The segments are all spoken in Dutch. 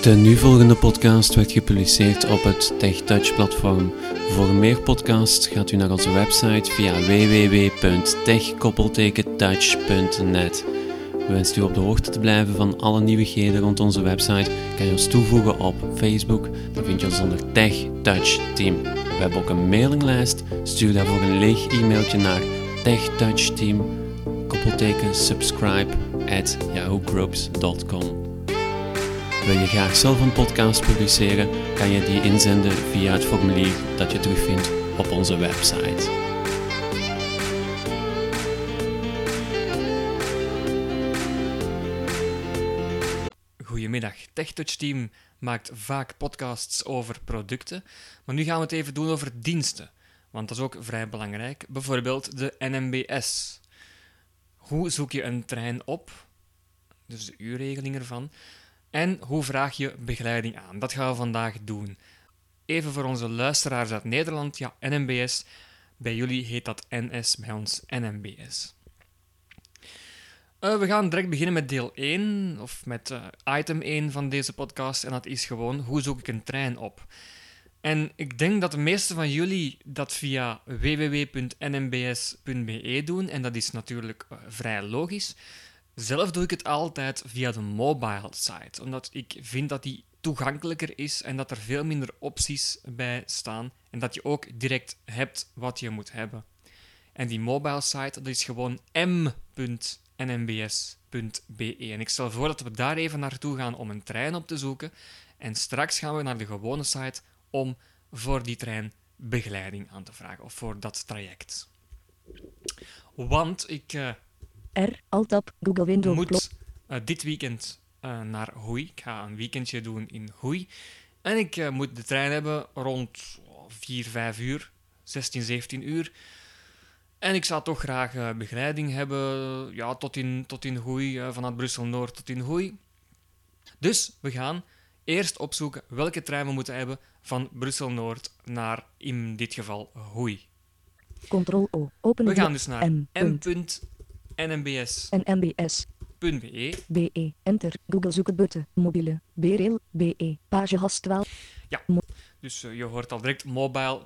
De nu volgende podcast werd gepubliceerd op het TechTouch-platform. Voor meer podcasts gaat u naar onze website via www.tech-touch.net. Wenst u op de hoogte te blijven van alle nieuwigheden rond onze website, kan je ons toevoegen op Facebook. Dan vind je ons onder TechTouch Team. We hebben ook een mailinglijst. Stuur daarvoor een leeg e-mailtje naar techtouchteam_subscribe@yahoogroups.com. Wil je graag zelf een podcast publiceren, kan je die inzenden via het formulier dat je terugvindt op onze website. Goedemiddag, TechTouch Team maakt vaak podcasts over producten, maar nu gaan we het even doen over diensten, want dat is ook vrij belangrijk. Bijvoorbeeld de NMBS. Hoe zoek je een trein op? Dus de uurregeling ervan. En hoe vraag je begeleiding aan? Dat gaan we vandaag doen. Even voor onze luisteraars uit Nederland, ja, NMBS. Bij jullie heet dat NS, bij ons NMBS. We gaan direct beginnen met deel 1, of met item 1 van deze podcast. En dat is gewoon, hoe zoek ik een trein op? En ik denk dat de meesten van jullie dat via www.nmbs.be doen. En dat is natuurlijk vrij logisch. Zelf doe ik het altijd via de mobile site, omdat ik vind dat die toegankelijker is en dat er veel minder opties bij staan en dat je ook direct hebt wat je moet hebben. En die mobile site, dat is gewoon m.nmbs.be. En ik stel voor dat we daar even naartoe gaan om een trein op te zoeken en straks gaan we naar de gewone site om voor die trein begeleiding aan te vragen of voor dat traject. Want ik... Alt-tab, Google Windows. Dit weekend naar Huy. Ik ga een weekendje doen in Huy. En ik moet de trein hebben rond 4, 5 uur, 16, 17 uur. En ik zou toch graag begeleiding hebben, ja, tot in Huy, vanuit Brussel-Noord tot in Huy. Dus we gaan eerst opzoeken welke trein we moeten hebben van Brussel-Noord naar, in dit geval, Huy. Ctrl-O, open. We gaan dus naar m. nmbs.be. BE. Enter. Google zoeken button. Mobiele. BRL. BE. Pagehast 12. Ja, dus je hoort al direct mobile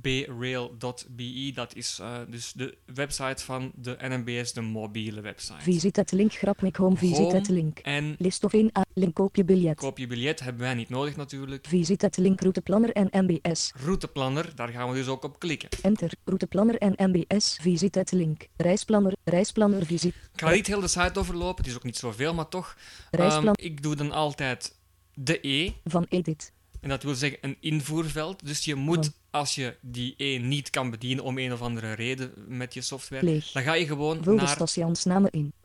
brail.be. Dat is dus de website van de NMBS, de mobiele website. Visit het link, grapmic home, visit het link. En list of in a link, koop je biljet. Koop je biljet hebben wij niet nodig natuurlijk. Visit het link, routeplanner en NMBS. Routeplanner, daar gaan we dus ook op klikken. Enter, routeplanner en NMBS, visit het link. Reisplanner, visit. Ik ga niet heel de site overlopen, het is ook niet zoveel, maar toch. Ik doe dan altijd de E. Van edit. En dat wil zeggen een invoerveld. Dus je moet, als je die E niet kan bedienen om een of andere reden met je software, dan ga je gewoon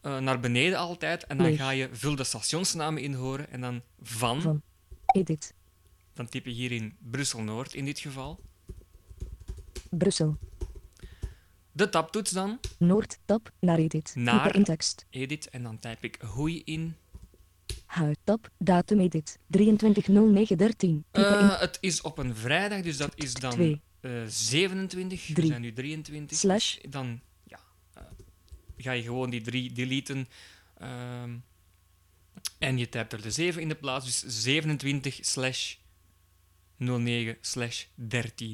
naar beneden altijd. En dan ga je vul de stationsnamen in horen. En dan van edit. Dan typ je hier in Brussel-Noord in dit geval. Brussel. De tabtoets dan. Noord-tab naar edit. Naar edit. En dan typ ik Huy in. Huidtap, datum edit, 23-09-13. Het is op een vrijdag, dus dat is dan 27. We zijn nu 23. Dan ga je gewoon die 3 deleten. En je typt er de 7 in de plaats. Dus 27/09/13.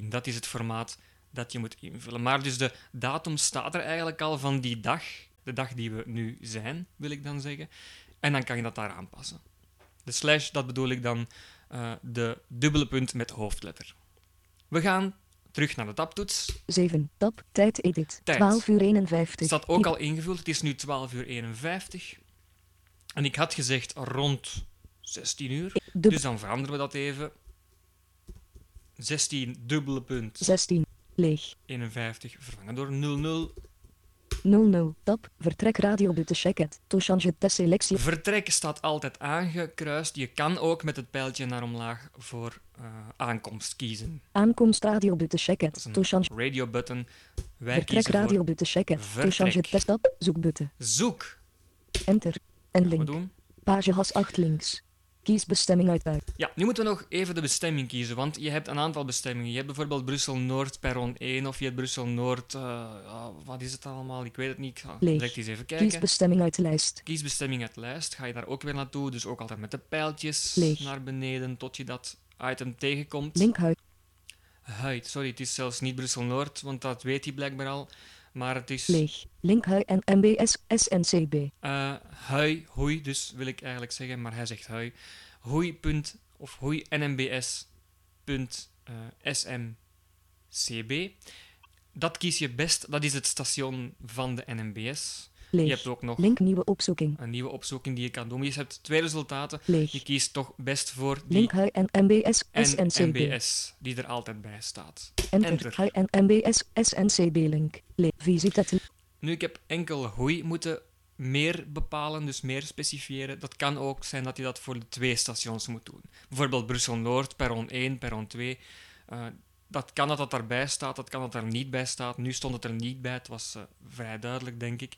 Dat is het formaat dat je moet invullen. Maar dus de datum staat er eigenlijk al van die dag. De dag die we nu zijn, wil ik dan zeggen. En dan kan je dat daar aanpassen. De slash, dat bedoel ik dan de dubbele punt met hoofdletter. We gaan terug naar de tabtoets. 7, tab, tijd edit, 12:51. Staat ook al ingevuld, het is nu 12:51. En ik had gezegd rond 16 uur, dus dan veranderen we dat even. 16, dubbele punt. 16, leeg. 51, vervangen door 00. 00, tab, vertrek radio button check-out, to change de selectie. Vertrek staat altijd aangekruist. Je kan ook met het pijltje naar omlaag voor aankomst kiezen. Aankomst radio button check-out, to change radio button. Vertrek radio button check-out, to change test tab, zoek button. Zoek. Enter en link. Pagehas 8 links. Kies bestemming uit. Ja, nu moeten we nog even de bestemming kiezen, want je hebt een aantal bestemmingen. Je hebt bijvoorbeeld Brussel-Noord perron 1 of je hebt Brussel-Noord... wat is het allemaal? Ik weet het niet. Ik ga direct eens even kijken. Kies bestemming uit de lijst. Kies bestemming uit de lijst. Ga je daar ook weer naartoe, dus ook altijd met de pijltjes naar beneden tot je dat item tegenkomt. Linkhuid. Huid, sorry, het is zelfs niet Brussel-Noord, want dat weet hij blijkbaar al. Maar het is... Leeg. Linkhui en NMBS SNCB. Hui, hoei, dus wil ik eigenlijk zeggen, maar hij zegt hui. Hoei. Of hoei NMBS. SMCB. Dat kies je best. Dat is het station van de NMBS. Leeg. Je hebt ook nog Link, nieuwe opzoeking. Een nieuwe opzoeking die je kan doen. Je hebt twee resultaten. Leeg. Je kiest toch best voor die Linkhui en NMBS SNCB. NMBS, die er altijd bij staat. Enter. Hui en NMBS SNCB link. Nu, ik heb enkel hoei moeten meer bepalen, dus meer specifieren. Dat kan ook zijn dat je dat voor de twee stations moet doen. Bijvoorbeeld Brussel-Noord, perron 1, perron 2. Dat kan dat daarbij staat, dat kan dat er niet bij staat. Nu stond het er niet bij, het was vrij duidelijk, denk ik.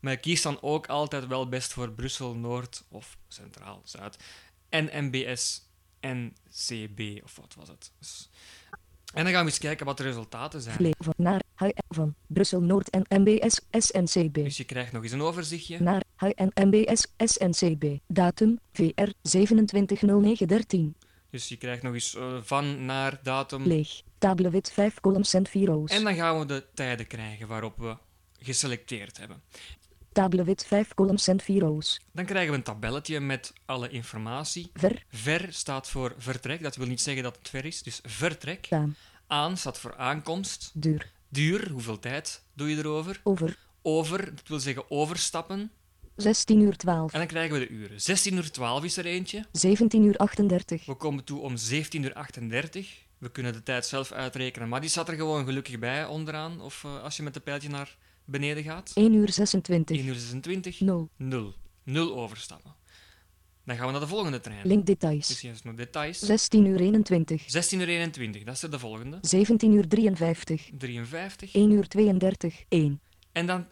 Maar je kiest dan ook altijd wel best voor Brussel-Noord of Centraal-Zuid. En NMBS en CB, of wat was het? Dus... En dan gaan we eens kijken wat de resultaten zijn. Van naar Hui van Brussel-Noord en NMBS SNCB. Dus je krijgt nog eens een overzichtje. Naar Hui en NMBS SNCB. Datum VR 270913. Dus je krijgt nog eens van naar datum. Leeg. Table wit 5 columns en 4 rows. En dan gaan we de tijden krijgen waarop we geselecteerd hebben. Table wit 5 columns en 4 rows. Dan krijgen we een tabelletje met alle informatie. Ver. Ver staat voor vertrek. Dat wil niet zeggen dat het ver is. Dus vertrek. Aan. Aan staat voor aankomst. Duur. Duur. Hoeveel tijd doe je erover? Over. Over. Dat wil zeggen overstappen. 16:12. En dan krijgen we de uren. 16:12 is er eentje. 17:38. We komen toe om 17:38. We kunnen de tijd zelf uitrekenen. Maar die staat er gewoon gelukkig bij onderaan. Of als je met de pijltje naar... beneden gaat. 1:26. 1:26. 0. 0. 0 overstappen. Dan gaan we naar de volgende trein. Link details. Dus hier is nog details. 16:21. 16:21, dat is de volgende. 17:53. 53. 1:32. 1. En dan 1:32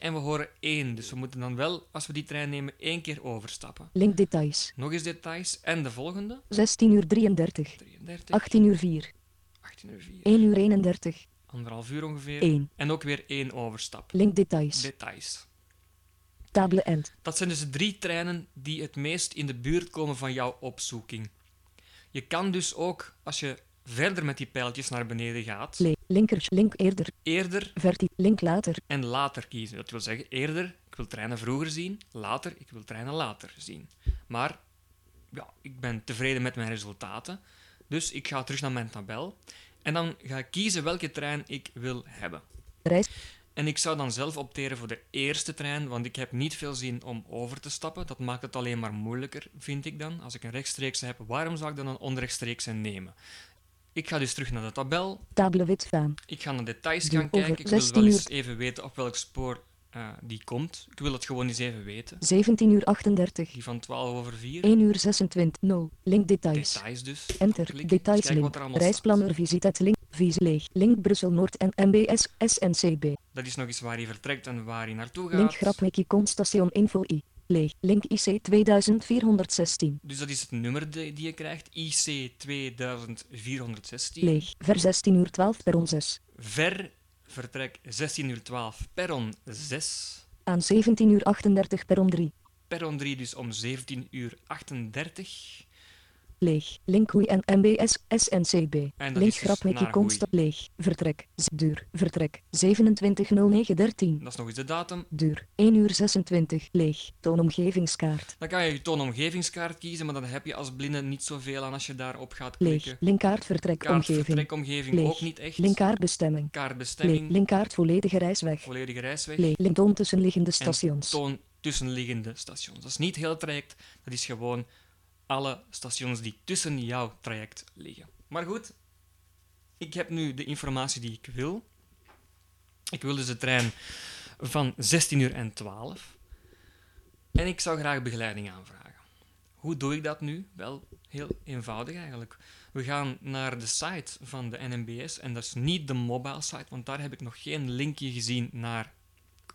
en we horen 1. Dus we moeten dan wel, als we die trein nemen, 1 keer overstappen. Link details. Nog eens details. En de volgende. 16:33. 33. 18:04. 18:04. 1:31. 1,5 uur ongeveer. 1. En ook weer 1 overstap. Link details. Details. Table end. Dat zijn dus de 3 treinen die het meest in de buurt komen van jouw opzoeking. Je kan dus ook, als je verder met die pijltjes naar beneden gaat... Linker, link eerder. Eerder. Vertiek, link later. En later kiezen. Dat wil zeggen, eerder, ik wil treinen vroeger zien. Later, ik wil treinen later zien. Maar ja, ik ben tevreden met mijn resultaten. Dus ik ga terug naar mijn tabel. En dan ga ik kiezen welke trein ik wil hebben. Reis. En ik zou dan zelf opteren voor de eerste trein, want ik heb niet veel zin om over te stappen. Dat maakt het alleen maar moeilijker, vind ik dan. Als ik een rechtstreekse heb, waarom zou ik dan een onrechtstreekse nemen? Ik ga dus terug naar de tabel. Table wit van. Ik ga naar details gaan kijken. Ik wil wel eens even weten op welk spoor die komt. Ik wil het gewoon eens even weten. 17:38. Die van 12:04. 1:26. 0. Link details. Details dus. Enter. Klikken. Details link. Reisplanner visite het link. Vies leeg. Link Brussel-Noord en NMBS SNCB. Dat is nog eens waar hij vertrekt en waar hij naartoe gaat. Link grapwiki station info i. Leeg. Link IC 2416. Dus dat is het nummer die je krijgt. IC 2416. Leeg. Ver 16:12 perron 6. Ver... Vertrek 16:12, perron 6. Aan 17:38, perron 3. Perron 3 dus om 17:38. Leeg, link hoei en NMBS SNCB. En link grapwiki constant leeg, vertrek, duur, vertrek, 270913. Dat is nog eens de datum. Duur, 1:26, leeg, toonomgevingskaart. Dan kan je je toonomgevingskaart kiezen, maar dan heb je als blinde niet zoveel aan als je daarop gaat klikken. Leeg, linkkaart vertrekomgeving. Vertrekomgeving ook niet echt. Linkkaart bestemming. Kaart bestemming. Leeg, linkkaart volledige reisweg. Volledige reisweg. Leeg, link toon tussenliggende stations. En toon tussenliggende stations. Dat is niet heel traject, dat is gewoon... alle stations die tussen jouw traject liggen. Maar goed, ik heb nu de informatie die ik wil. Ik wil dus de trein van 16:12. En ik zou graag begeleiding aanvragen. Hoe doe ik dat nu? Wel, heel eenvoudig eigenlijk. We gaan naar de site van de NMBS. En dat is niet de mobile site, want daar heb ik nog geen linkje gezien naar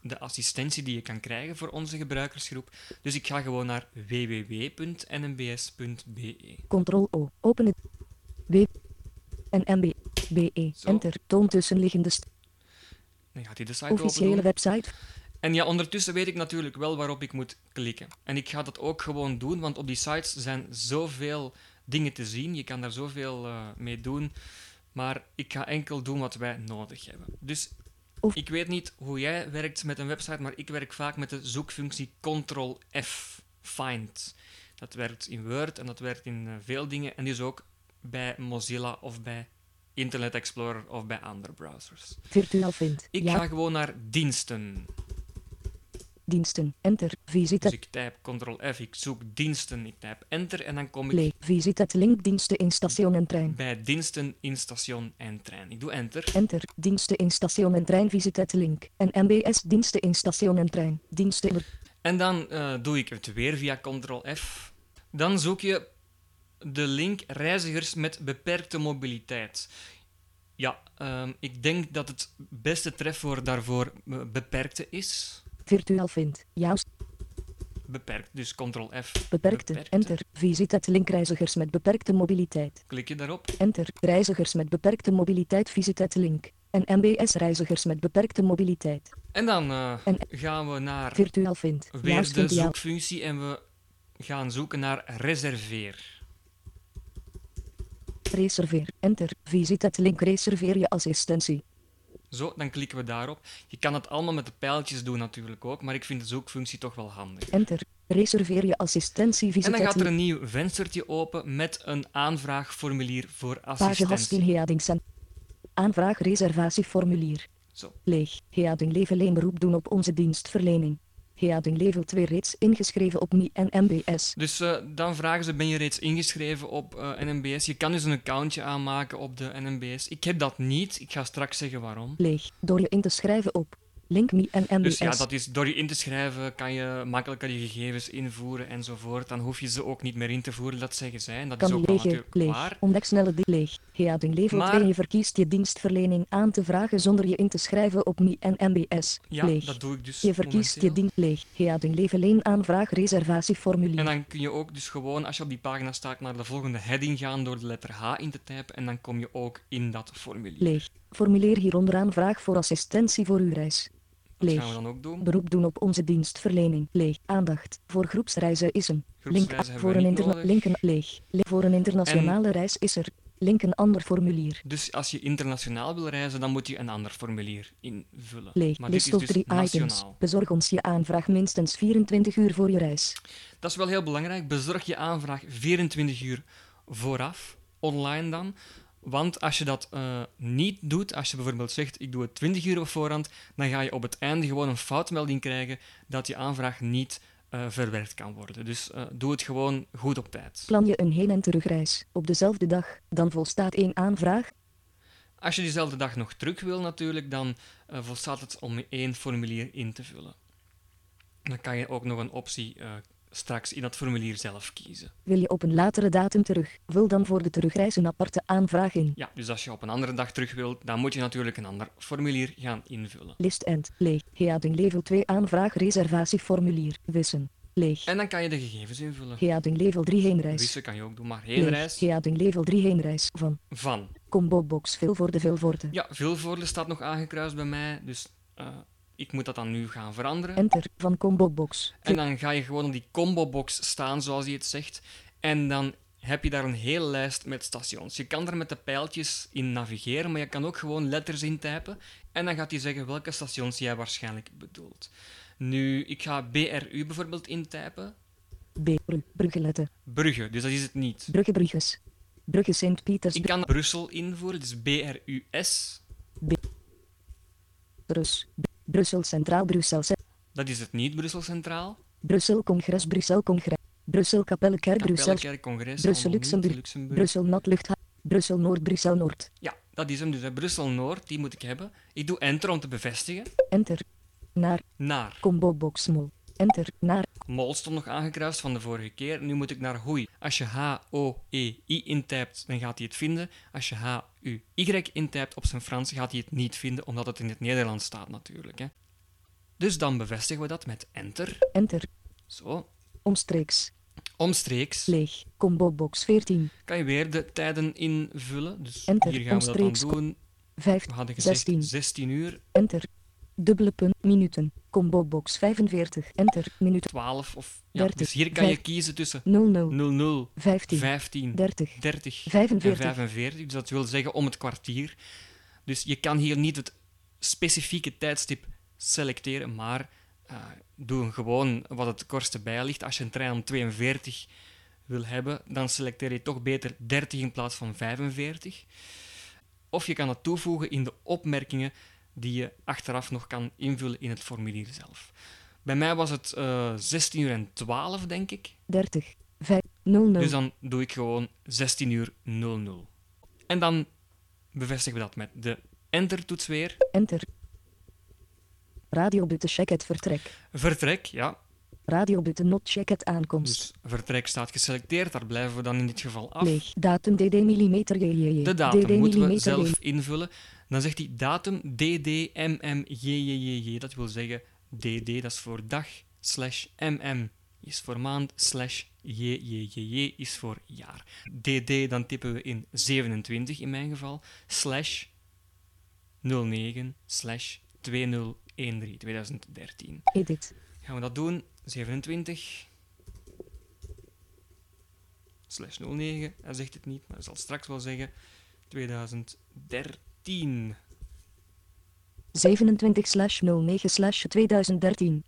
de assistentie die je kan krijgen voor onze gebruikersgroep. Dus ik ga gewoon naar www.nmbs.be. Ctrl-O, open het. NMBS.be, enter, toon tussenliggende Dan gaat hij de site officiële website. En ja, ondertussen weet ik natuurlijk wel waarop ik moet klikken. En ik ga dat ook gewoon doen, want op die sites zijn zoveel dingen te zien. Je kan daar zoveel mee doen. Maar ik ga enkel doen wat wij nodig hebben. Dus ik weet niet hoe jij werkt met een website, maar ik werk vaak met de zoekfunctie Ctrl-F, find. Dat werkt in Word en dat werkt in veel dingen. En dus ook bij Mozilla of bij Internet Explorer of bij andere browsers. Virtual vind. Ik ga gewoon naar diensten. Diensten, enter, visite. Dus ik typ Ctrl-F, ik zoek diensten, ik typ enter en dan kom ik... visite, link, diensten in station en trein. Bij diensten in station en trein. Ik doe enter. Enter, diensten in station en trein, visite, link. En NMBS, diensten in station en trein. Diensten... En dan doe ik het weer via Ctrl-F. Dan zoek je de link reizigers met beperkte mobiliteit. Ja, ik denk dat het beste trefwoord daarvoor beperkte is. Virtueel vindt, juist. Beperkt, dus Ctrl-F. Beperkte, enter. Visite het link reizigers met beperkte mobiliteit. Klik je daarop. Enter, reizigers met beperkte mobiliteit, visite het link. En NMBS reizigers met beperkte mobiliteit. En dan gaan we naar... Virtueel vindt, weer juist, de zoekfunctie en we gaan zoeken naar reserveer. Reserveer, enter, visite het link, reserveer je assistentie. Zo, dan klikken we daarop. Je kan het allemaal met de pijltjes doen natuurlijk ook, maar ik vind de zoekfunctie toch wel handig. Enter, reserveer je assistentie, visite. En dan gaat er een nieuw venstertje open met een aanvraagformulier voor assistentie. Pagina heading, aanvraag reservatieformulier. Zo. Leeg, heading leven leen beroep doen op onze dienstverlening. Heading level 2 reeds ingeschreven op NMBS. Dus dan vragen ze, ben je reeds ingeschreven op NMBS? Je kan dus een accountje aanmaken op de NMBS. Ik heb dat niet, ik ga straks zeggen waarom. Leeg, door je in te schrijven op link me NMBS. Dus ja, dat is, door je in te schrijven kan je makkelijker je gegevens invoeren enzovoort. Dan hoef je ze ook niet meer in te voeren, dat zeggen zij. En dat kan is ook leeg, natuurlijk leeg, waar. Ontdek snelle die leeg. Heading level 2, je verkiest je dienstverlening aan te vragen zonder je in te schrijven op me NMBS. Ja, leeg. Dat doe ik dus. Je verkiest momenteel je dienst leeg. Heading level 1 aanvraag reservatieformulier. En dan kun je ook dus gewoon, als je op die pagina staat, naar de volgende heading gaan door de letter H in te typen. En dan kom je ook in dat formulier. Leeg. Formuleer hieronder aanvraag voor assistentie voor uw reis. Leeg. Dat gaan we dan ook doen. Beroep doen op onze dienstverlening. Leeg. Aandacht. Voor groepsreizen is een. Groepsreizen link voor een linken leeg. Voor een internationale reis is er. Link een ander formulier. Dus als je internationaal wil reizen, dan moet je een ander formulier invullen. Leeg. Maar dit is dus 3 nationaal. Items. Bezorg ons je aanvraag minstens 24 uur voor je reis. Dat is wel heel belangrijk. Bezorg je aanvraag 24 uur vooraf. Online dan. Want als je dat niet doet, als je bijvoorbeeld zegt ik doe het 20 uur op voorhand, dan ga je op het einde gewoon een foutmelding krijgen dat je aanvraag niet verwerkt kan worden. Dus doe het gewoon goed op tijd. Plan je een heen- en terugreis op dezelfde dag, dan volstaat 1 aanvraag. Als je diezelfde dag nog terug wil natuurlijk, dan volstaat het om 1 formulier in te vullen. Dan kan je ook nog een optie straks in dat formulier zelf kiezen. Wil je op een latere datum terug? Vul dan voor de terugreis een aparte aanvraag in. Ja, dus als je op een andere dag terug wilt, dan moet je natuurlijk een ander formulier gaan invullen. List end, leeg. Heading level 2 aanvraag reservatieformulier. Wissen, leeg. En dan kan je de gegevens invullen. Heading level 3 heenreis. Wissen kan je ook doen, maar heenreis. Heading level 3 heenreis van. Van. Combo box Vilvoorde, Vilvoorde. Ja, Vilvoorde staat nog aangekruist bij mij, dus... ik moet dat dan nu gaan veranderen. Enter van combo box. En dan ga je gewoon op die combo box staan, zoals hij het zegt. En dan heb je daar een hele lijst met stations. Je kan er met de pijltjes in navigeren, maar je kan ook gewoon letters intypen. En dan gaat hij zeggen welke stations jij waarschijnlijk bedoelt. Nu, ik ga BRU bijvoorbeeld intypen. BRU, Brugge letten. Brugge, dus dat is het niet. Brugge, Brugges. Brugge, Sint-Pieters. Ik kan Brussel invoeren, dus BRUS. Brus. Brussel Centraal, Brussel Centraal. Dat is het niet, Brussel Centraal. Brussel Congres, Brussel Congres. Brussel Kapellekerk, Brussel. Kapellekerk, Congres. Brussel Luxemburg. Luxemburg. Brussel Natluchthaven. Brussel Noord, Brussel Noord. Ja, dat is hem dus. Hè. Brussel Noord, die moet ik hebben. Ik doe enter om te bevestigen. Enter. Naar. Combo box mol. Enter. Naar. Mol stond nog aangekruist van de vorige keer. Nu moet ik naar hoei. Als je H-O-E-I intypt, dan gaat hij het vinden. Als je H-U-Y intypt op zijn Frans, gaat hij het niet vinden, omdat het in het Nederlands staat natuurlijk. Hè. Dus dan bevestigen we dat met enter. Enter. Zo. Omstreeks. Omstreeks. Leeg. Combo box 14. Kan je weer de tijden invullen. Dus enter. Hier gaan we dat dan doen. 5, we hadden gezegd 16 uur. Enter. Dubbele punt. Minuten. Combo box 45. Enter. Minuut 12 of... Ja, 30, dus hier kan 5, je kiezen tussen 00, 15, 30 45. 45. Dus dat wil zeggen om het kwartier. Dus je kan hier niet het specifieke tijdstip selecteren, maar doe gewoon wat het kortste bij ligt. Als je een trein om 42 wil hebben, dan selecteer je toch beter 30 in plaats van 45. Of je kan dat toevoegen in de opmerkingen die je achteraf nog kan invullen in het formulier zelf. Bij mij was het 16:12, denk ik. 30:00. Dus dan doe ik gewoon 16:00. En dan bevestigen we dat met de enter-toets weer. Enter. Radiobutton check at vertrek. Vertrek, ja. Radiobutton not check at aankomst. Dus vertrek staat geselecteerd, daar blijven we dan in dit geval af. Leeg. Datum dd millimeter jjj. De datum dd moeten we zelf invullen. Dan zegt hij datum dd mm jjjj. Dat wil zeggen dd, dat is voor dag, slash mm is voor maand, slash jjjj is voor jaar. Dd, dan tippen we in 27 in mijn geval, slash 09, slash 2013, 2013. Edit. Gaan we dat doen? 27 slash 09. Hij zegt het niet, maar hij zal straks wel zeggen 2013. 27/09/2013.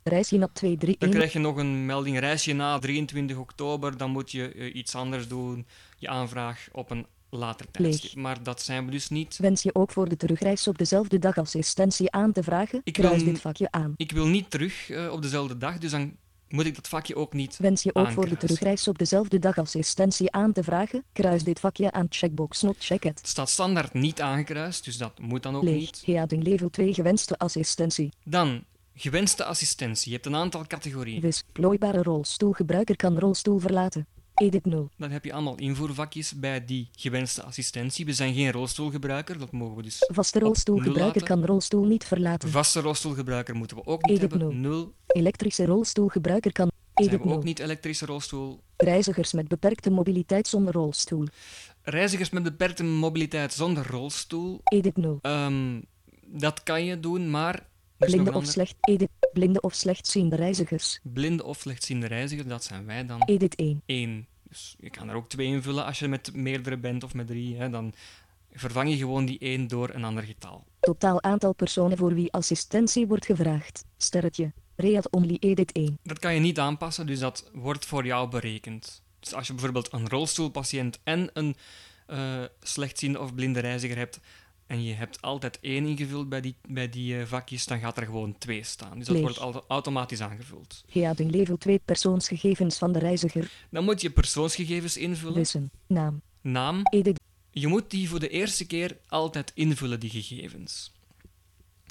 Reisje na 23. Dan krijg je nog een melding. Reisje na 23 oktober. Dan moet je iets anders doen. Je aanvraag op een later tijdstip. Maar dat zijn we dus niet. Wens je ook voor de terugreis op dezelfde dag assistentie aan te vragen? Kruis dit vakje aan. Ik wil niet terug op dezelfde dag, dus dan moet ik dat vakje ook niet aankruisen. Wens je ook voor de terugreis op dezelfde dag assistentie aan te vragen? Kruis dit vakje aan. Checkbox not checked. Het staat standaard niet aangekruist, dus dat moet dan ook niet. Heading level 2 gewenste assistentie. Dan gewenste assistentie. Je hebt een aantal categorieën. Dus plooibare rolstoelgebruiker kan rolstoel verlaten. Edit 0. Dan heb je allemaal invoervakjes bij die gewenste assistentie. We zijn geen rolstoelgebruiker, dat mogen we dus. Vaste rolstoelgebruiker kan rolstoel niet verlaten. Vaste rolstoelgebruiker moeten we ook niet edit hebben. 0. Elektrische rolstoelgebruiker kan. Edit zijn we 0. Ook niet elektrische rolstoel. Reizigers met beperkte mobiliteit zonder rolstoel. Reizigers met beperkte mobiliteit zonder rolstoel. Edit 0. Dat kan je doen, maar. Blinde of slecht. Edit. Blinde of slechtziende reizigers. Blinde of slechtziende reizigers, dat zijn wij dan. Edit 1. 1. Dus je kan er ook 2 invullen als je met meerdere bent of met 3. Hè, dan vervang je gewoon die 1 door een ander getal. Totaal aantal personen voor wie assistentie wordt gevraagd. Sterretje. Read only edit 1. Dat kan je niet aanpassen, dus dat wordt voor jou berekend. Dus als je bijvoorbeeld een rolstoelpatiënt en een slechtziende of blinde reiziger hebt... en je hebt altijd 1 ingevuld bij die vakjes, dan gaat er gewoon 2 staan. Dus dat leeg. Wordt automatisch aangevuld. Heading level 2 persoonsgegevens van de reiziger. Dan moet je persoonsgegevens invullen. Wissen. Naam. Naam. Edit. Je moet die voor de eerste keer altijd invullen, die gegevens.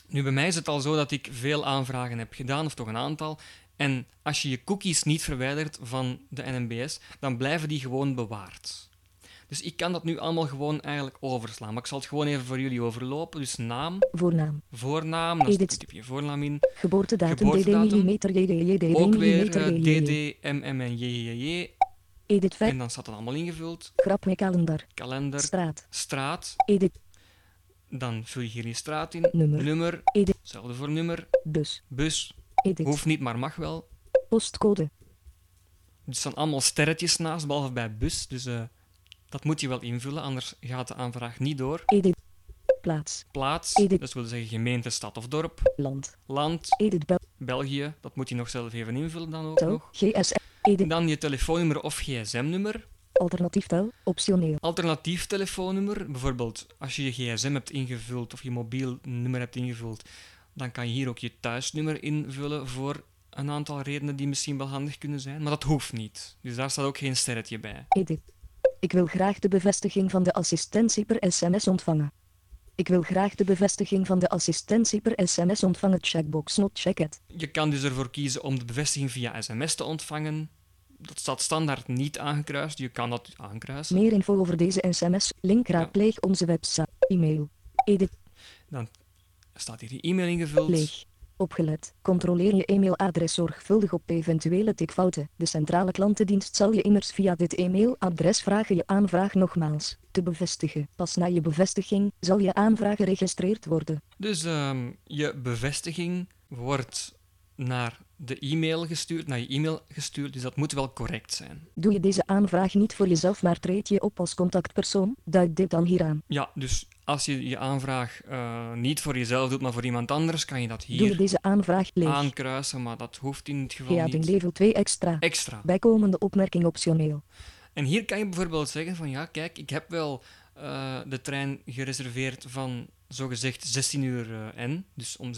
Nu, bij mij is het al zo dat ik veel aanvragen heb gedaan, of toch een aantal. En als je je cookies niet verwijdert van de NMBS, dan blijven die gewoon bewaard. Dus ik kan dat nu allemaal gewoon eigenlijk overslaan. Maar ik zal het gewoon even voor jullie overlopen. Dus naam. Voornaam. Voornaam. Dan typ je voornaam in. Geboortedatum. Geboortedatum. Ook weer dd, mm en jjj. En dan staat dat allemaal ingevuld. Grapje kalender. Kalender. Straat. Straat. Edit. Dan vul je hier je straat in. Nummer. Nummer. Hetzelfde voor nummer. Bus. Bus. Edit. Hoeft niet, maar mag wel. Postcode. Er staan allemaal sterretjes naast, behalve bij bus. Dus... dat moet je wel invullen, anders gaat de aanvraag niet door. Edit. Plaats. Plaats, edit. Dat wil zeggen gemeente, stad of dorp. Land. Land. Edit. België, dat moet je nog zelf even invullen dan ook. Tel. Nog. GSM. Edit. Dan je telefoonnummer of gsm-nummer. Alternatief tel, optioneel. Alternatief telefoonnummer. Bijvoorbeeld, als je je gsm hebt ingevuld of je mobiel nummer hebt ingevuld, dan kan je hier ook je thuisnummer invullen voor een aantal redenen die misschien wel handig kunnen zijn. Maar dat hoeft niet. Dus daar staat ook geen sterretje bij. Edit. Ik wil graag de bevestiging van de assistentie per sms ontvangen. Ik wil graag de bevestiging van de assistentie per sms ontvangen. Checkbox not checked. Je kan dus ervoor kiezen om de bevestiging via sms te ontvangen. Dat staat standaard niet aangekruist. Je kan dat aankruisen. Meer info over deze sms. Link raadpleeg onze website. E-mail. Edit. Dan staat hier die e-mail ingevuld. Leeg. Opgelet, controleer je e-mailadres zorgvuldig op eventuele tikfouten. De centrale klantendienst zal je immers via dit e-mailadres vragen je aanvraag nogmaals te bevestigen. Pas na je bevestiging zal je aanvraag geregistreerd worden. Dus je bevestiging wordt naar de e-mail gestuurd, naar je e-mail gestuurd, dus dat moet wel correct zijn. Doe je deze aanvraag niet voor jezelf, maar treed je op als contactpersoon, duid dit dan hier aan. Ja, dus als je je aanvraag niet voor jezelf doet, maar voor iemand anders, kan je dat hier. Doe je deze aanvraag leeg. Aankruisen, maar dat hoeft in het geval niet. Ja, level 2 extra. Bijkomende opmerking optioneel. En hier kan je bijvoorbeeld zeggen van, ja, kijk, ik heb wel de trein gereserveerd van zogezegd 16:00 Dus om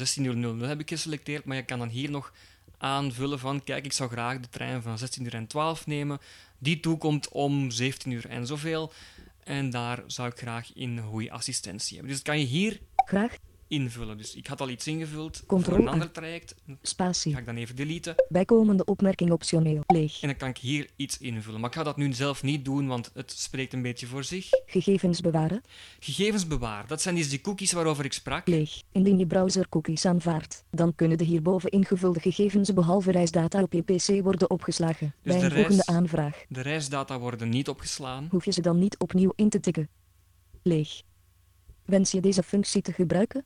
16:00 heb ik geselecteerd, maar je kan dan hier nog aanvullen van, kijk, ik zou graag de trein van 16:12 nemen. Die toekomt om 17:00 en zoveel. En daar zou ik graag in goede assistentie hebben. Dus dat kan je hier graag invullen. Dus ik had al iets ingevuld voor een ander traject. Spatie. Ga ik dan even deleten. Bijkomende opmerking optioneel. Leeg. En dan kan ik hier iets invullen. Maar ik ga dat nu zelf niet doen, want het spreekt een beetje voor zich. Gegevens bewaren. Gegevens bewaren. Dat zijn dus die cookies waarover ik sprak. Leeg. Indien je browser cookies aanvaardt, dan kunnen de hierboven ingevulde gegevens behalve reisdata op je PC worden opgeslagen. Dus bij een volgende aanvraag. De reisdata worden niet opgeslagen. Hoef je ze dan niet opnieuw in te tikken. Leeg. Wens je deze functie te gebruiken?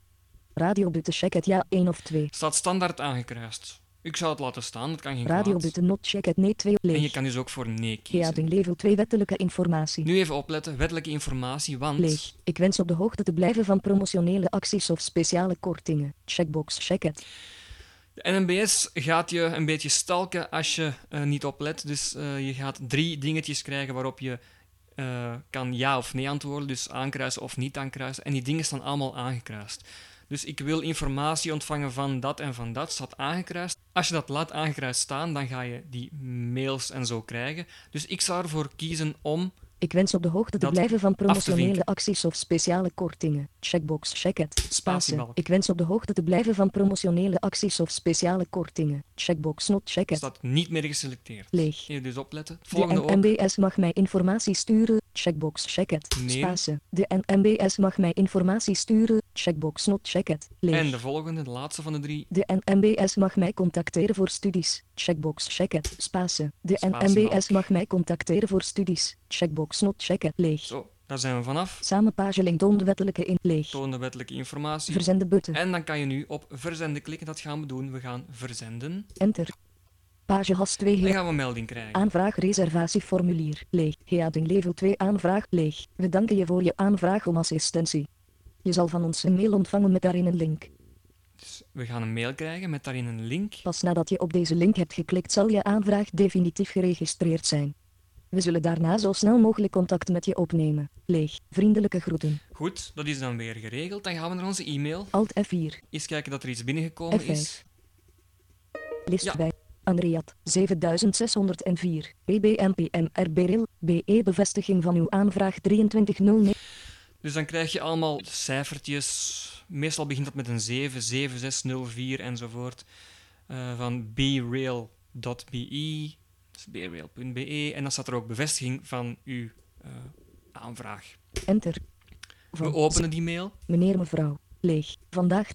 Radiobutte check het ja 1 of 2. Staat standaard aangekruist. Ik zou het laten staan, dat kan geen kwaad. Radiobutte not check het nee 2 leeg. En je kan dus ook voor nee kiezen. Ja, level 2 wettelijke informatie. Nu even opletten, wettelijke informatie, want... Leeg. Ik wens op de hoogte te blijven van promotionele acties of speciale kortingen. Checkbox check het. De NMBS gaat je een beetje stalken als je niet oplet. Dus je gaat 3 dingetjes krijgen waarop je... kan ja of nee antwoorden, dus aankruisen of niet aankruisen. En die dingen staan allemaal aangekruist. Dus ik wil informatie ontvangen van dat, staat aangekruist. Als je dat laat aangekruist staan, dan ga je die mails en zo krijgen. Dus ik zou ervoor kiezen om... Ik wens op de hoogte te blijven van promotionele acties of speciale kortingen. Checkbox check het. Spatie. Ik wens op de hoogte te blijven van promotionele acties of speciale kortingen. Checkbox not check het. Staat niet meer geselecteerd. Leeg. Hier dus opletten. Volgende de NMBS mag mij informatie sturen. Checkbox check het. Nee. Spatie. De NMBS mag mij informatie sturen. Checkbox not check het. Leeg. En de volgende, de laatste van de 3. De NMBS mag mij contacteren voor studies. Checkbox check het. Spatie. De NMBS mag mij contacteren voor studies. Checkbox not checken. Leeg. Zo, daar zijn we vanaf. Samenpageling toon de wettelijke in. Leeg. Toon de wettelijke informatie. Verzenden button. En dan kan je nu op verzenden klikken. Dat gaan we doen. We gaan verzenden. Enter. Pagehas 2 heel. Dan gaan we een melding krijgen. Aanvraag reservatieformulier. Leeg. Heading level 2 aanvraag. Leeg. We danken je voor je aanvraag om assistentie. Je zal van ons een mail ontvangen met daarin een link. Dus we gaan een mail krijgen met daarin een link. Pas nadat je op deze link hebt geklikt zal je aanvraag definitief geregistreerd zijn. We zullen daarna zo snel mogelijk contact met je opnemen. Leeg. Vriendelijke groeten. Goed, dat is dan weer geregeld. Dan gaan we naar onze e-mail. Alt F4. Eens kijken dat er iets binnengekomen F5. Is. List ja. Bij. Anriat, 7604. EBMPMR Beril. BE bevestiging van uw aanvraag 2309. Dus dan krijg je allemaal cijfertjes. Meestal begint dat met een 7, 7604 enzovoort. Van brail.be. berail.be en dan staat er ook bevestiging van uw aanvraag. Enter. We openen die mail. Meneer, mevrouw, leeg. Vandaag 23092013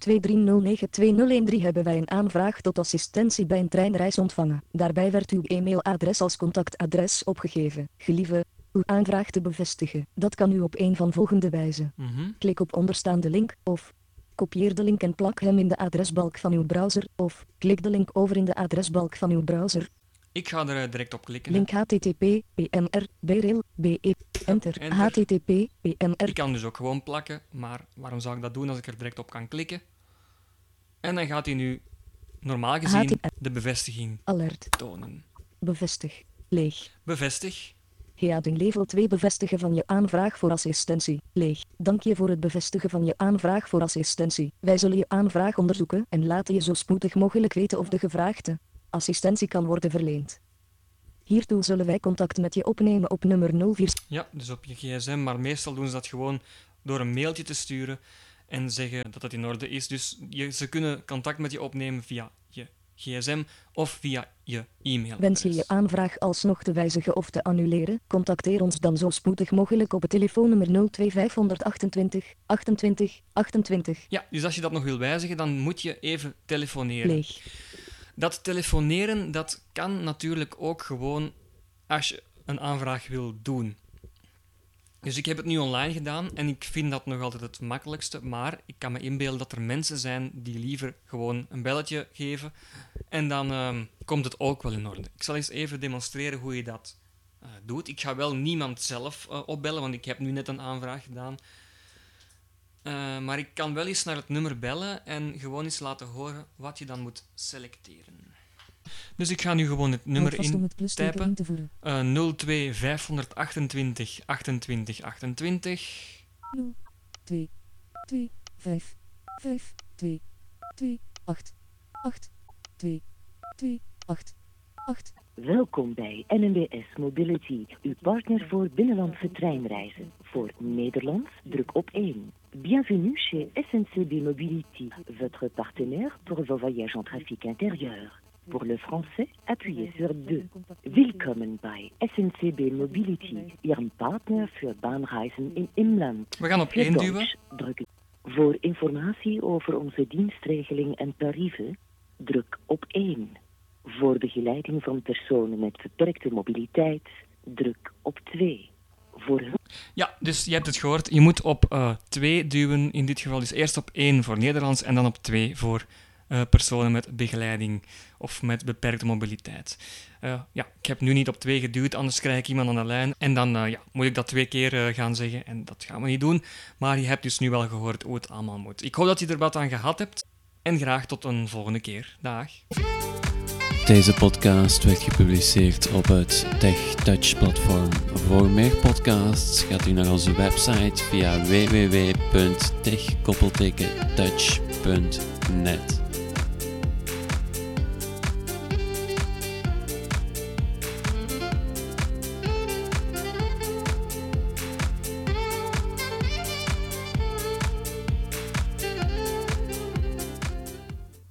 hebben wij een aanvraag tot assistentie bij een treinreis ontvangen. Daarbij werd uw e-mailadres als contactadres opgegeven. Gelieve uw aanvraag te bevestigen. Dat kan u op een van volgende wijzen. Klik op onderstaande link of... Kopieer de link en plak hem in de adresbalk van uw browser of klik de link over in de adresbalk van uw browser. Ik ga er direct op klikken. Link http://pmr/beril.be. Enter. http://pmr. Ik kan dus ook gewoon plakken, maar waarom zou ik dat doen als ik er direct op kan klikken? En dan gaat hij nu normaal gezien de bevestiging alert tonen. Bevestig. Leeg. Bevestig. Heading level 2 bevestigen van je aanvraag voor assistentie. Leeg. Dank je voor het bevestigen van je aanvraag voor assistentie. Wij zullen je aanvraag onderzoeken en laten je zo spoedig mogelijk weten of de gevraagde assistentie kan worden verleend. Hiertoe zullen wij contact met je opnemen op nummer 04. Ja, dus op je gsm, maar meestal doen ze dat gewoon door een mailtje te sturen en zeggen dat het in orde is. Dus ze kunnen contact met je opnemen via je gsm of via je e-mail. Wens je je aanvraag alsnog te wijzigen of te annuleren? Contacteer ons dan zo spoedig mogelijk op het telefoonnummer 02528 28 28. Ja, dus als je dat nog wil wijzigen, dan moet je even telefoneren. Leeg. Dat telefoneren, dat kan natuurlijk ook gewoon als je een aanvraag wil doen. Dus ik heb het nu online gedaan en ik vind dat nog altijd het makkelijkste, maar ik kan me inbeelden dat er mensen zijn die liever gewoon een belletje geven en dan komt het ook wel in orde. Ik zal eens even demonstreren hoe je dat doet. Ik ga wel niemand zelf opbellen, want ik heb nu net een aanvraag gedaan. Maar ik kan wel eens naar het nummer bellen en gewoon eens laten horen wat je dan moet selecteren. Dus ik ga nu gewoon het nummer intypen. 02 528 28 28. 02 2 5 5 2 2 8 8 2 2 8 8. Welkom bij NMBS Mobility, uw partner voor binnenlandse treinreizen. Voor Nederlands, druk op 1. Bienvenue chez SNCB Mobility, votre partenaire pour vos voyages en trafic intérieur. Pour le français, appuyez sur 2. Willkommen bij SNCB Mobility, Ihrem Partner für Bahnreisen in Inland. We gaan op 1 duwen. Voor informatie over onze dienstregeling en tarieven, druk op 1. Voor begeleiding van personen met beperkte mobiliteit, druk op 2. Ja, dus je hebt het gehoord. Je moet op 2 duwen, in dit geval dus eerst op 1 voor Nederlands en dan op 2 voor personen met begeleiding of met beperkte mobiliteit. Ja, ik heb nu niet op 2 geduwd, anders krijg ik iemand aan de lijn en dan moet ik dat 2 keer gaan zeggen en dat gaan we niet doen. Maar je hebt dus nu wel gehoord hoe het allemaal moet. Ik hoop dat je er wat aan gehad hebt en graag tot een volgende keer. Dag. Deze podcast werd gepubliceerd op het TechTouch-platform. Voor meer podcasts gaat u naar onze website via www.tech-touch.net.